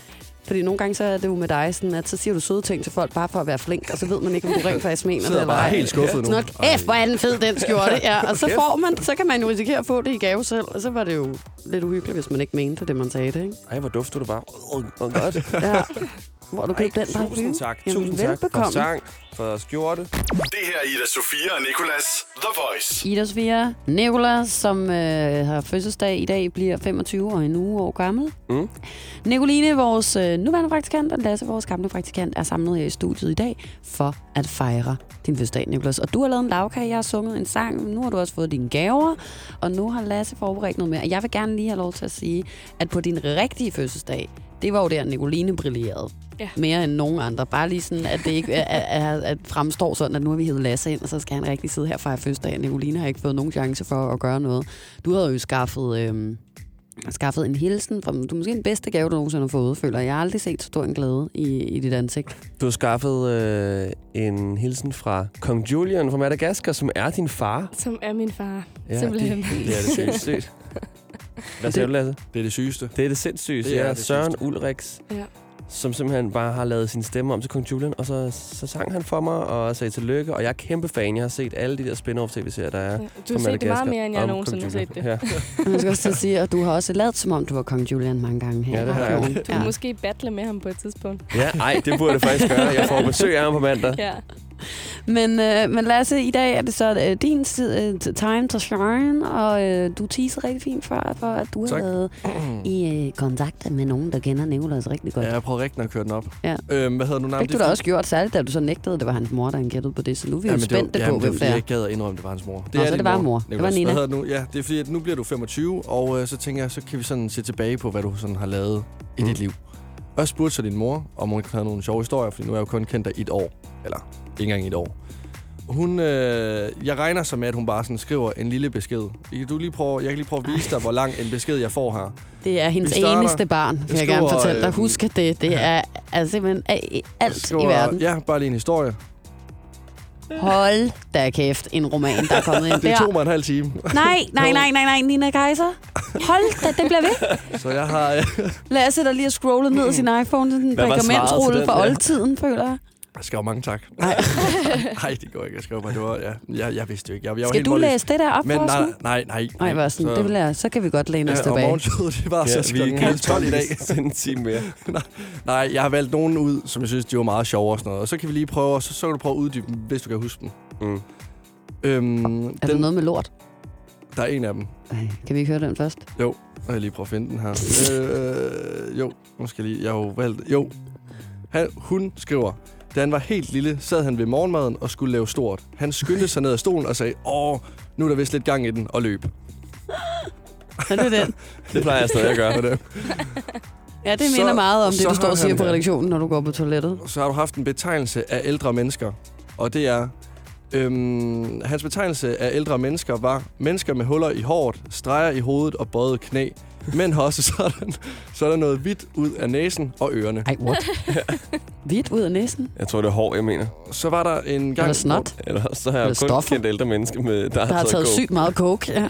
Fordi nogle gange så er det jo med dig sådan, at så siger du søde ting til folk bare for at være flink, og så ved man ikke, om du rent faktisk mener det. Så er bare helt skuffet nu. F, hvor er den fed, den skjorte. Ja, og så får man, så kan man jo risikere at få det i gave selv, og så var det jo lidt uhyggeligt, hvis man ikke mente det, man sagde det, ikke? Ej, hvor dufter du bare. Åh, oh, godt. Ja. Hvor du købte den bare. Tusind tak. Jamen, tusind tak for sang, for skjorte. Det her er Ida Sofia og Nikolas, The Voice. Ida Sofia, Nikolas, som øh, har fødselsdag i dag, bliver femogtyve og en uge år gammel. Mm. Nicoline, vores øh, nuværende praktikant, og Lasse, vores gamle praktikant, er samlet her i studiet i dag for at fejre din fødselsdag, Nikolas. Og du har lavet en lavkage, jeg har sunget en sang, nu har du også fået dine gaver, og nu har Lasse forberedt noget mere. Og jeg vil gerne lige have lov til at sige, at på din rigtige fødselsdag, det var jo der, Nicoline brillerede. Ja. Mere end nogen andre. Bare lige sådan, at det ikke er, er, at fremstår sådan, at nu har vi hævet Lasse ind, og så skal han rigtig sidde her fra fødselsdagen. Nicoline har ikke fået nogen chance for at gøre noget. Du havde jo skaffet, øh, skaffet en hilsen fra, du måske den bedste gave, du nogensinde har fået, føler jeg. Jeg har aldrig set så stor en glæde i, i dit ansigt. Du har skaffet øh, en hilsen fra Kong Julian fra Madagaskar, som er din far. Som er min far, ja, simpelthen. Det, det er det sygt sygt. Hvad siger du, Lasse? Det er det sygeste. Det er det sindssygeste, det er ja. Det Søren sygeste. Ulriks, ja. Som simpelthen bare har lavet sin stemme om til Kong Julian, og så, så sang han for mig og sagde tillykke, og jeg er kæmpe fan. Jeg har set alle de der spin-off T V-serier, der er. Ja, du har set det meget mere, end jeg nogensinde har set det. Ja. Man skal også sige, at du har også lavet, som om du var Kong Julian mange gange her. Ja, det har jeg. Du ja. Måske battle med ham på et tidspunkt. Ja, nej, det burde det faktisk gøre. Jeg får besøg af ham på mandag. Ja. Men, øh, men Lasse, i dag er det så øh, din tid, time to shine, og øh, du teaser rigtig fint for, for at du tak. Har været i øh, kontakt med nogen, der kender Nikolas rigtig godt. Ja, jeg prøver rigtig at køre den op. Ja. Øhm, hvad havde du navnet? Fik du da også gjort særligt, da du så nægtede, det var hans mor, der han gættede på det, så nu er vi ja, jo spændte ja, på, hvem det er. Jeg gad at indrømme, det var hans mor. Det og så det var mor. mor. Det var Nina. Hvad nu? Ja, det er fordi, at nu bliver du femogtyve, og øh, så tænker jeg, så kan vi sådan se tilbage på, hvad du sådan har lavet mm. i dit liv. Og spurgte så din mor, om hun havde nogle sjove historier, fordi nu er jeg jo kun kendt af et år. Eller ikke engang et år. Hun, øh, jeg regner så med, at hun bare sådan skriver en lille besked. Kan du lige prøve, jeg kan lige prøve at vise dig, hvor lang en besked jeg får her. Det er hendes eneste barn, vil jeg, jeg gerne fortælle dig. Husk at det. Det er altså simpelthen alt skriver, i verden. Ja, bare lige en historie. Hold da kæft, en roman, der er kommet ind der. Det tog mig en halv time. Nej, nej, nej, nej, nej, Nina Kaiser. Hold da, det bliver ved. Så jeg har... Lasse, der lige har scrollet ned sin iPhone, sådan en pergamentrulle for oldtiden, føler jeg. Jeg skrev mange tak. Nej, det går ikke. Jeg skrev bare, det var... Ja. Jeg, jeg vidste jo ikke. Jeg, jeg skal du læse det der op men, for nej, nej, nej. Nej, nej sådan, så, det vil jeg, så kan vi godt læne os ja, tilbage. Og morgenshowet, det var ja, så klokken halv tolv i dag. En time mere. nej, nej, jeg har valgt nogen ud, som jeg synes, de var meget sjove og sådan noget. Og så kan vi lige prøve, og så, så kan du prøve at uddybe dem, hvis du kan huske dem. Mm. Øhm, er den, der noget med lort? Der er en af dem. Ej, kan vi ikke høre den først? Jo, og jeg lige prøve at finde den her. øh, jo, nu skal jeg lige... Jeg har jo valgt... Jo, han, hun skriver... Da han var helt lille, sad han ved morgenmaden og skulle lave stort. Han skyndte sig ned af stolen og sagde, åh, nu er der vist lidt gang i den, og løb. Er det den? Det plejer jeg stadig at gøre med det. Ja, det så, minder meget om det, du står og siger på redaktionen, når du går på toilettet. Så har du haft en betegnelse af ældre mennesker, og det er... Øhm, hans betegnelse af ældre mennesker var mennesker med huller i håret, streger i hovedet og bøjet knæ. Men har også sådan, så er der noget hvidt ud af næsen og ørerne. Ej, what? Hvidt ud af næsen? Jeg tror, det er hår, jeg mener. Så var der en gang... Eller snot? Eller så har jeg kun stoffer? Kendt ældre mennesker, med, der, der har taget, har taget sygt meget coke. Ja.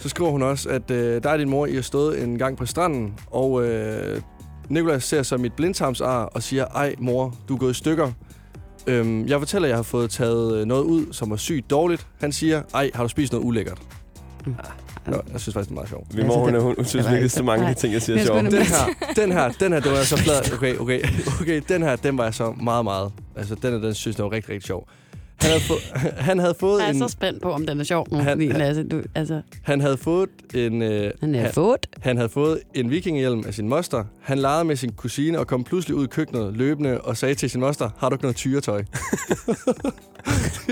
Så skriver hun også, at øh, der er din mor, I har stået en gang på stranden, og øh, Nikolas ser så mit blindtarmsar og siger, ej mor, du er gået i stykker. Øhm, jeg fortæller, at jeg har fået taget noget ud, som var sygt dårligt. Han siger, ej, har du spist noget ulækkert? Mm. Nå, jeg synes faktisk, det er meget sjovt. Min mor, hun, hun, hun synes virkelig så mange af de ting, jeg siger sjovt. Den her, den her, den her, den var jeg så flad. Okay, okay, okay, den her, den var jeg så meget, meget. Altså, den her, den synes, den var rigtig, rigtig sjov. Han havde, få, han havde fået en... Jeg er en, så spændt på, om den er sjov nu. Han, han, altså, du, altså. han havde fået en... Øh, han, havde han, fået. han havde fået en vikingehjelm af sin moster. Han legede med sin kusine og kom pludselig ud i køkkenet løbende og sagde til sin moster, har du ikke noget tyretøj? Det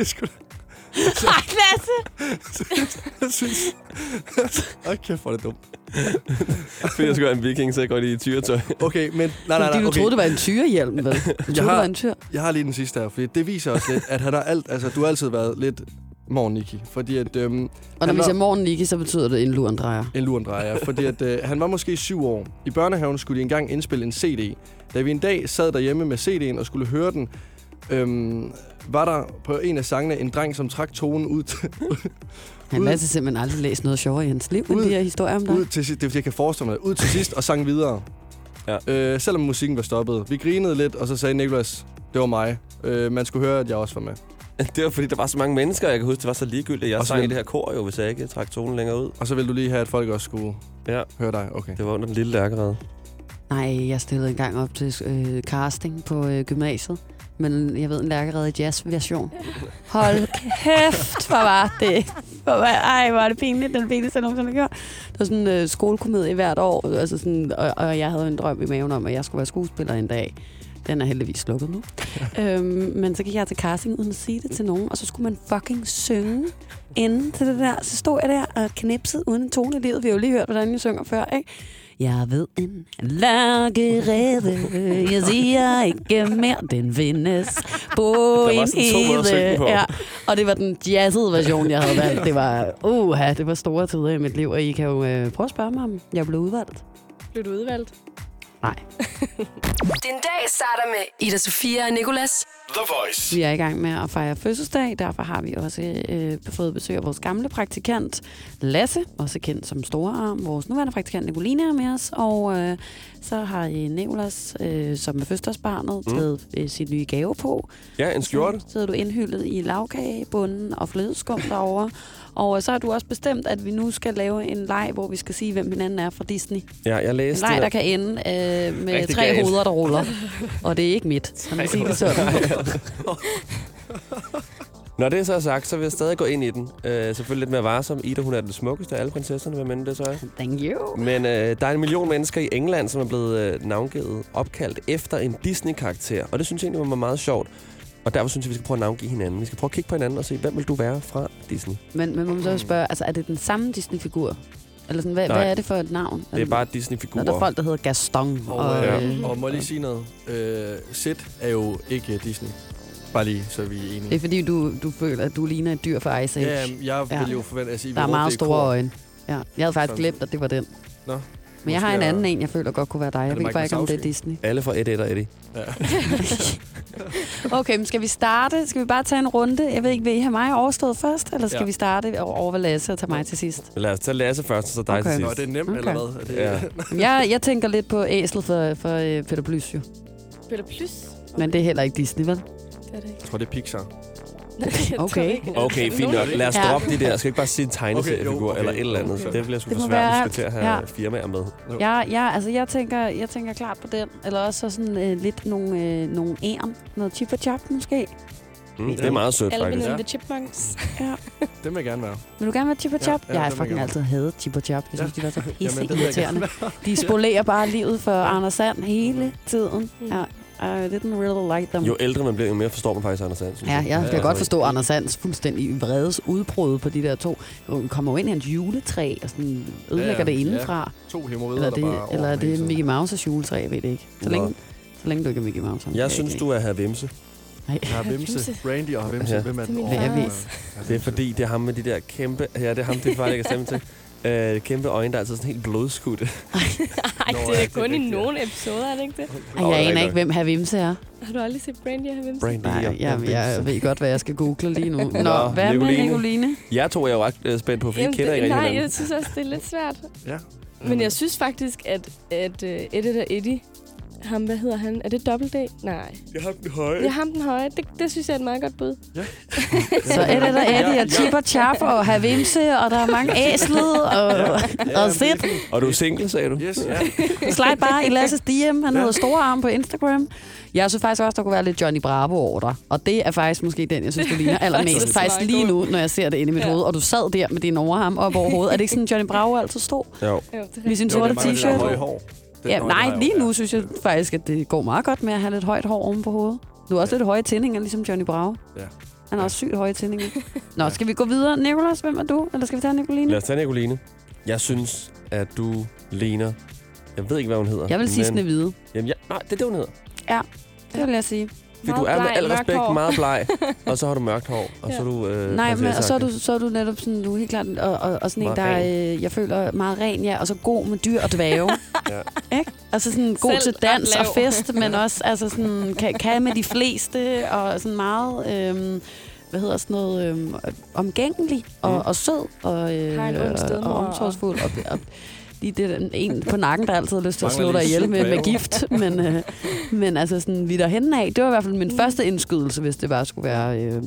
er sgu da... Ej, Lasse! Jeg synes... Ej, kæft, hvor er det dumt. Fordi jeg skulle være en viking, så jeg går lige i tyretøj. Okay, men... Nej, nej, nej. Okay. Du troede, det var en tyrehjelm, vel? Du troede, det var en tyr. Jeg har lige den sidste her, fordi det viser os lidt, at han har alt... Altså, du har altid været lidt morgen-Niki, fordi at... Øhm, og når vi siger morgen-Niki, så betyder det en lurendrejer. En lurendrejer, fordi at øh, han var måske syv år. I børnehaven skulle de engang indspille en C D. Da vi en dag sad derhjemme med C D'en og skulle høre den... Øhm, var der på en af sangene en dreng, som trak tonen ud til... Han har simpelthen aldrig læst noget sjovere i hans liv, ud, end de her historier om dig. Ud til, det er fordi, jeg kan forestille mig det. Ud til sidst og sang videre. Ja. Øh, selvom musikken var stoppet. Vi grinede lidt, og så sagde Nikolas, det var mig. Øh, man skulle høre, at jeg også var med. Det var fordi, der var så mange mennesker, jeg kan huske, det var så ligegyldigt. Jeg og sang vil... i det her kor jo, hvis jeg ikke trak tonen længere ud. Og så ville du lige have, at folk også skulle ja. Høre dig. Okay. Det var under den lille lærkerede. Nej, jeg stillede engang op til øh, casting på øh, gymnasiet. Men jeg ved, en lærkerede jazz-version. Hold kæft, hvor var det. Ej, hvor er det pinligt, den pinligste, jeg nogensinde har gjort. Det var sådan en øh, skolekomedie hvert år, altså sådan, og, og jeg havde en drøm i maven om, at jeg skulle være skuespiller en dag. Den er heldigvis slukket nu. øhm, men så gik jeg til casting uden at sige det til nogen, og så skulle man fucking synge inden til det der. Så stod jeg der og knipsede uden en tone i livet. Vi har jo lige hørt, hvordan jeg synger før, ikke? Jeg ved en lærkerede, jeg siger ikke mere, den vindes på en ede. På. Ja, og det var den jazzede version, jeg havde valgt. Det var, uha, det var store tider i mit liv, og I kan jo øh, prøve at spørge mig, om jeg blev udvalgt. Blev du udvalgt? Nej. Den dag starter med Ida Sofia og Nikolas. The Voice. Vi er i gang med at fejre fødselsdag, derfor har vi også øh, fået besøg af vores gamle praktikant Lasse, også kendt som Storearm. Vores nuværende praktikant Nicoline er med os, og øh, så har Nikolas, øh, som er fødselsdagsbarnet, taget øh, sin nye gave på. Ja, en skjorte. Så sidder du indhyldet i lavkagebunden og flødeskum derovre, og øh, så har du også bestemt, at vi nu skal lave en leg, hvor vi skal sige, hvem hinanden er fra Disney. Ja, jeg læste en leg, der kan ende øh, med rigtig tre galt. Hoveder, der ruller, og det er ikke mit, så man siger det sådan. Når det er så sagt, så vil jeg stadig gå ind i den. Øh, selvfølgelig lidt mere varsom. Ida, hun er den smukkeste af alle prinsesserne, hvad mener det så er? Thank you. Men øh, der er en million mennesker i England, som er blevet øh, navngivet opkaldt efter en Disney-karakter. Og det synes jeg egentlig var meget sjovt. Og derfor synes jeg, vi skal prøve at navngive hinanden. Vi skal prøve at kigge på hinanden og se, hvem vil du være fra Disney? Men, men må man så spørge, altså, er det den samme Disney-figur? Eller sådan, hvad, hvad er det for et navn? Det er bare Disney-figurer. Der er folk, der hedder Gaston. Og, og, ja. øh, og må jeg lige sige noget? Øh, Sid er jo ikke Disney. Bare lige, så vi er enige. Det er fordi, du, du føler, at du ligner et dyr fra Ice Age. Ja, jeg vil ja. jo forvente at sige, der er meget store øjne. Ja. Jeg havde faktisk glemt, at det var den. Nå. Men måske jeg har en anden er... en, jeg føler godt kunne være dig. Jeg ved bare ikke, om det er Disney. Alle fra et et og Eddie. Ja. Okay, men skal vi starte? Skal vi bare tage en runde? Jeg ved ikke, vil I have mig overstået først? Eller skal ja. vi starte over Lasse og tage mig til sidst? Lad os tage Lasse først, og så dig okay. til sidst. Nå, det er nemt, okay. eller hvad? Er det... ja. jeg, jeg tænker lidt på æslet for, for uh, Peter Plys, jo. Peter Plys? Okay. Men det er heller ikke Disney, vel? Jeg tror, det er Pixar. Okay. Okay, fint nok. Lad os droppe ja. de der. Jeg skal ikke bare sige en tegneseriefigur okay, okay. eller et eller andet. Okay. Det bliver sgu for svært at diskutere her ja. firmaer med. Ja, ja, altså jeg tænker, jeg tænker klart på den. Eller også sådan øh, lidt nogle, øh, nogle æren. Noget Chip Chop måske. Mm, det er meget sødt, faktisk. Eller The Chipmunks. Ja. Det vil jeg gerne være. Vil du gerne være Chip Chop? Ja, ja, jeg har fucking altid hadet Chip Chop. Jeg ja. synes, de var så pisse irriterende. De spolerer bare livet for Anders Sand hele tiden. Ja. I didn't really like them. Jo ældre man bliver, jo mere forstår man faktisk Anders Sands. Ja, jeg kan ja, ja. godt forstå Anders Sands fuldstændig vredes udbrud på de der to. Hun kommer jo ind i hans juletræ og sådan ødelægger ja, ja. det indenfra. Ja. To hemorrider, eller det, der bare eller er det Mickey Mouse's juletræ, jeg ved det ikke. Så længe, så længe du ikke er Mickey Mouse. Jeg synes, du er Hr. Vimse. Hr. Vimse. Brandy og Hr. Vimse. Ja. Hvem er den? Det er, oh, det er fordi, det er ham med de der kæmpe... Ja, det er ham, det er faktisk stemme til. Øh, kæmpe øjne, der er altså sådan helt blodskudte. Ej, Nå, det er kun det i nogle episoder, er det ikke det? Ej, jeg aner ikke, hvem Hr. Vimse er. Har du aldrig set Brandy og Hr. Vimse? Brandy og Hr. Vimse. Jeg, jeg ved godt, hvad jeg skal google lige nu. Nå, Nå hvad Nicoline? med Nicoline? Jeg tror, jeg er jo ret spændt på, for jeg kender ikke hinanden. Nej, jeg synes også, det er lidt svært. Ja. Mm. Men jeg synes faktisk, at, at uh, Editor Eddie, ham, hvad hedder han? Er det dobbelt D? Nej. Jeg har den høje. Jeg har den høje. Det, det synes jeg er et meget godt bud. Ja. Så er det der Eddie og Chip og Chap og Hr. Vimse, og der er mange æslede og, ja. Ja, og sit. Og du er single, sagde du? Yes, ja. Slide bare i Lasses D M. Han ja. hedder Store Arm på Instagram. Jeg synes faktisk også, der kunne være lidt Johnny Bravo over dig. Og det er faktisk måske den, jeg synes, du ligner allermest. Faktisk lige nu, når jeg ser det inde i mit ja. hoved. Og du sad der med din overarm op over hovedet. Er det ikke sådan, Johnny Bravo altid stod? Jo. Med sin sorte t-shirt. Ja, nej, lige nu synes jeg faktisk, at det går meget godt med at have lidt højt hår oven på hovedet. Du er også ja. lidt høje tændinger, ligesom Johnny Bravo. Ja. Han har også sygt høje tændinger. Nå, skal vi gå videre? Nikolas, hvem er du? Eller skal vi tage Nicoline? Lad os tage Nicoline. Jeg synes, at du ligner... Jeg ved ikke, hvad hun hedder. Jeg vil sige Snehvide. Jamen, ja, nej, det er det, hun hedder. Ja, det vil jeg sige. Fordi du er med al respekt meget bleg, og så har du mørkt hår, og ja. så er du... Øh, Nej, men og så er du, så er du netop sådan, du er helt klart, og, og, og sådan meget en, der øh, jeg føler meget ren, ja, og så god med dyr og dvæve. ja. Ikke? Altså sådan god Selv til dans og fest, men også altså sådan, kan, kan med de fleste, og sådan meget, øh, hvad hedder sådan noget, øh, omgængelig, og, mm. og, og sød, og, øh, og, og omsorgsfuld, og... og det er en på nakken, der altid har lyst til at slå dig ihjel med, med gift. Men, øh, men altså, sådan, vi er derhenne af. Det var i hvert fald min første indskydelse, hvis det bare skulle være. Øh.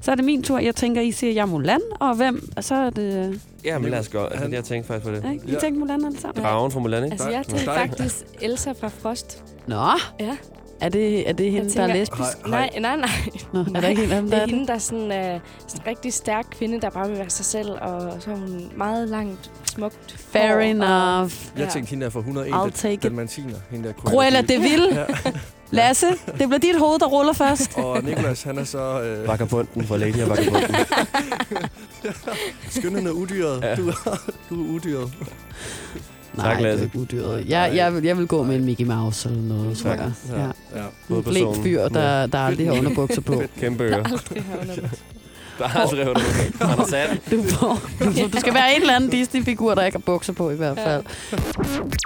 Så er det min tur. Jeg tænker, I siger, jeg er Mulan. Og hvem? Og så er det... Ja, men lad os gå. Altså, jeg tænkte faktisk på det. Ja, I tænkte Mulan alle sammen? Dragen fra Mulan, ikke? Altså, jeg tænkte faktisk Elsa fra Frost. Nå? Ja. Er det, er det hende, tænker, der er lesbisk? Nej, nej, nej. Nå, nej. Er der ikke en anden, der er det? Er hende, der er sådan en øh, rigtig stærk kvinde, der bare vil være sig selv, og så er hun meget langt, smukt. Fair og, enough. Og, jeg tænkte, hende er fra et hundrede og en dalmatiner. Cruella det vil. Lasse, det bliver dit hoved, der ruller først. Og Nikolas, han er så... Øh... Vagabunden fra Lady og Vagabunden. Skønne noget udyret. Ja. Du, er, du er udyret. Nej, tak, Lasse. Jeg, jeg, vil, jeg vil gå med en Mickey Mouse eller noget, tror jeg. Ja. Ja. Ja. En blæk fyr, der, der aldrig har underbukser på. Kæmpe ører. Der aldrig har underbukser. Der aldrig har underbukser. Du, du, du skal være en eller anden Disney-figur, der ikke har bukser på i hvert fald. Ja.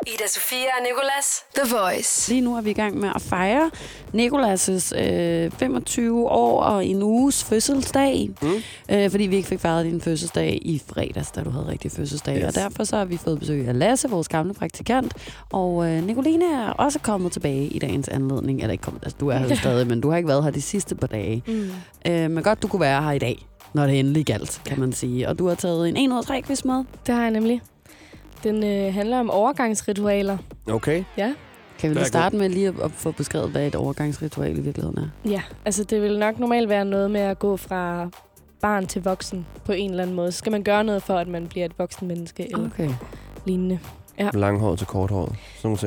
Ida Sofia og Nikolas, The Voice. Lige nu er vi i gang med at fejre Nikolas' øh, femogtyve år og en uges fødselsdag. Mm. Øh, fordi vi ikke fik fejret din fødselsdag i fredags, da du havde rigtig fødselsdag. Yes. Og derfor så har vi fået besøg af Lasse, vores gamle praktikant. Og øh, Nicoline er også kommet tilbage i dagens anledning. Eller ikke kommet, altså, du er her stadig, men du har ikke været her de sidste par dage. Mm. Øh, men godt, du kunne være her i dag, når det endelig galt, kan man sige. Og du har taget en en ud af tre quiz med. Det har jeg nemlig. Den øh, handler om overgangsritualer. Okay. Ja. Kan vi lige starte med lige at, at få beskrevet, hvad et overgangsritual i virkeligheden er? Ja, altså det vil nok normalt være noget med at gå fra barn til voksen på en eller anden måde. Så skal man gøre noget for, at man bliver et voksen menneske eller okay. lignende. Ja. Langhåret til korthåret.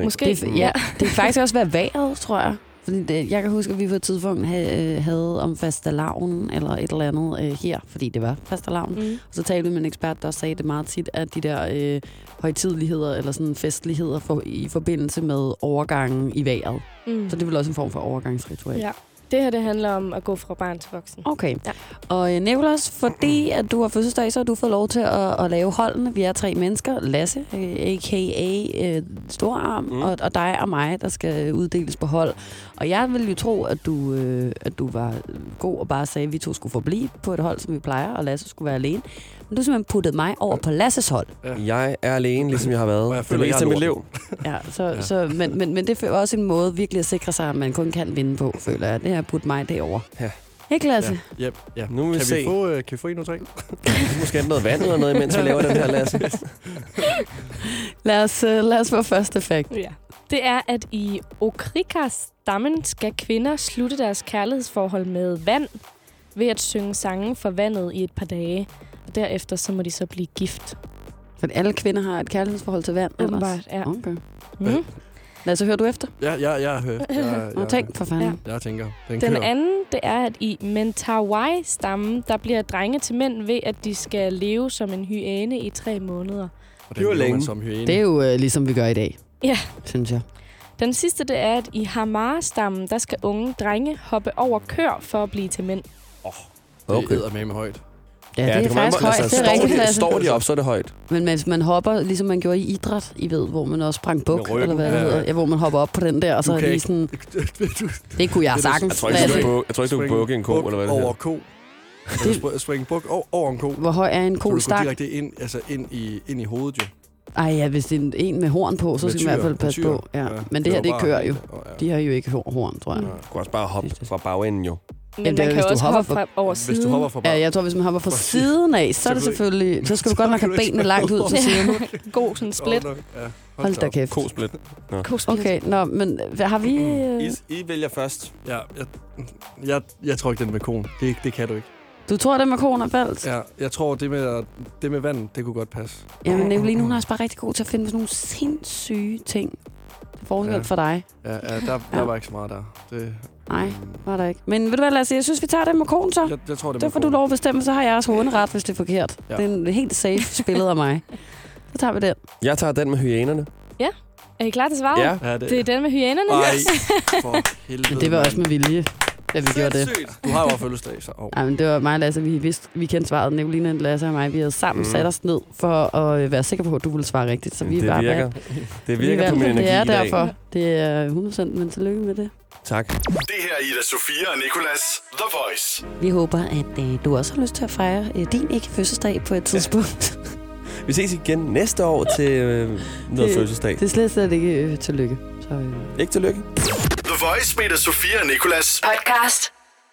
Måske. Det, ja. Det kan faktisk også være vejret, tror jeg. Fordi det, jeg kan huske, at vi på et tidspunkt havde, havde om fastelavn eller et eller andet øh, her, fordi det var fastelavn. Mm. Og så talte vi med en ekspert, der sagde det meget tit, at de der øh, højtideligheder eller sådan festligheder for, i forbindelse med overgangen i vejret. Mm. Så det er vel også en form for overgangsritual. Ja. Det her, det handler om at gå fra barn til voksen. Okay. Ja. Og Nikolas, fordi at du har fødselsdag, så har du fået lov til at, at lave holdene. Vi er tre mennesker. Lasse, a k a. Storarm, mm. og, og dig og mig, der skal uddeles på hold. Og jeg ville jo tro, at du, øh, at du var god og bare sagde, at vi to skulle forblive på et hold, som vi plejer, og Lasse skulle være alene. Men du simpelthen puttede mig over på Lasses hold. Ja. Jeg er alene, ligesom jeg har været. Og jeg føler, jeg er mit liv. Ja, så, ja. Så, men, men, men det er også en måde virkelig at sikre sig, at man kun kan vinde på, føler jeg. Det her putte mig derovre. Ja. Ikke, Lasse? Ja. Yep. Ja. Nu kan, vi se. Vi få, øh, kan vi få en og tre? Måske noget vand eller noget, imens vi laver den her, Lasse. lad, os, øh, lad os få første fakt. Ja. Det er, at i Okrika-stammen skal kvinder slutte deres kærlighedsforhold med vand ved at synge sange for vandet i et par dage. Og derefter så må de så blive gift. For alle kvinder har et kærlighedsforhold til vand, ellers? Udenbart, ja. Okay. Mm-hmm. Lasse, hører du efter? Ja, ja, jeg har hørt. Jeg tænker for fanden. Ja. Jeg tænker. Den, den anden, det er, at i Mentawai-stammen, der bliver drenge til mænd ved, at de skal leve som en hyæne i tre måneder. Og det er jo længe som hyæne. Det er jo øh, ligesom vi gør i dag. Ja. Synes jeg. Den sidste, det er, at i Hamar-stammen, der skal unge drenge hoppe over kør for at blive til mænd. Åh, oh, okay. Det er med med højt. Ja, ja, det er, det er faktisk højt. Altså, det er rigtig klasse. Står de op, så er det højt. Men hvis man hopper, ligesom man gjorde i idræt, I ved, hvor man også sprang buk, eller hvad det hedder. Ja, hvor man hopper op på den der, og så okay. er lige sådan... Det kunne jeg sagtens. Jeg tror ikke, du, jeg tror ikke, du kan bukke en ko, eller hvad det hedder. Over ko. Det... Springe buk over en ko. Hvor høj er en ko stang? Så du går direkte ind, altså ind, i, ind i hovedet, jo. Ej ja, hvis det er en med horn på, så med skal man i hvert fald passe på. Ja. Ja. Men det her, det kører jo. De har jo ikke horn, tror jeg. Du kan også bare hoppe fra bagenden, jo. Men ja, det, man kan også hoppe fra, over siden. Hvis du hopper fra ja, jeg tror, hvis man hopper fra siden af, så er det selvfølgelig... Så skal du godt nok have benene langt ud til siden. God sådan split. Oh, ja, hold, hold da kæft. Ko-split. Ja. Ko-split. Okay, nå, men hvad har vi... Mm. I, I vælger først. Ja, jeg, jeg, jeg tror ikke, den med koen. Det, det kan du ikke. Du tror, den med koen er valgt? Ja, jeg tror, det med, det med vandet, det kunne godt passe. Jamen, Nicoline, hun er også bare rigtig god til at finde sådan nogle sindssyge ting. Forskel ja. For dig. Ja, ja der, der ja. Var ikke så meget der. Det, nej, var der ikke. Men ved du hvad, Lasse, jeg synes, vi tager den med koen, så. Jeg, jeg tror, det er med koen. Du lov at bestemme, så har jeg også håneret, hvis det er forkert. Ja. Det er en helt safe spillet af mig. Så tager vi den. Jeg tager den med hyænerne. Ja. Er I klar til svaret? Ja. Ja, det, det er den med hyænerne. Ej, for helvede. Det var også med vilje, at vi gjorde det. Du har jo også fødselsdag, så. Oh. Ej, men det var mig og Lasse, vi vidste, vi kendte svaret. Nicoline, Lasse og mig, vi havde sammen mm. sat os ned for at være sikre på, at du ville svare rigtigt. Så vi det, bare virker. det virker vi på min energi det er i dag. Derfor. Det er hundrede procent, men tillykke med det. Tak. Det her er Ida Sofia og Nikolas, The Voice. Vi håber, at øh, du også har lyst til at fejre øh, din ikke-fødselsdag på et tidspunkt. Ja. Vi ses igen næste år til øh, noget det, fødselsdag. Det er slet, slet ikke øh, tillykke. Så, øh. Ikke tillykke. The Voice med Ida Sofia og Nikolas podcast.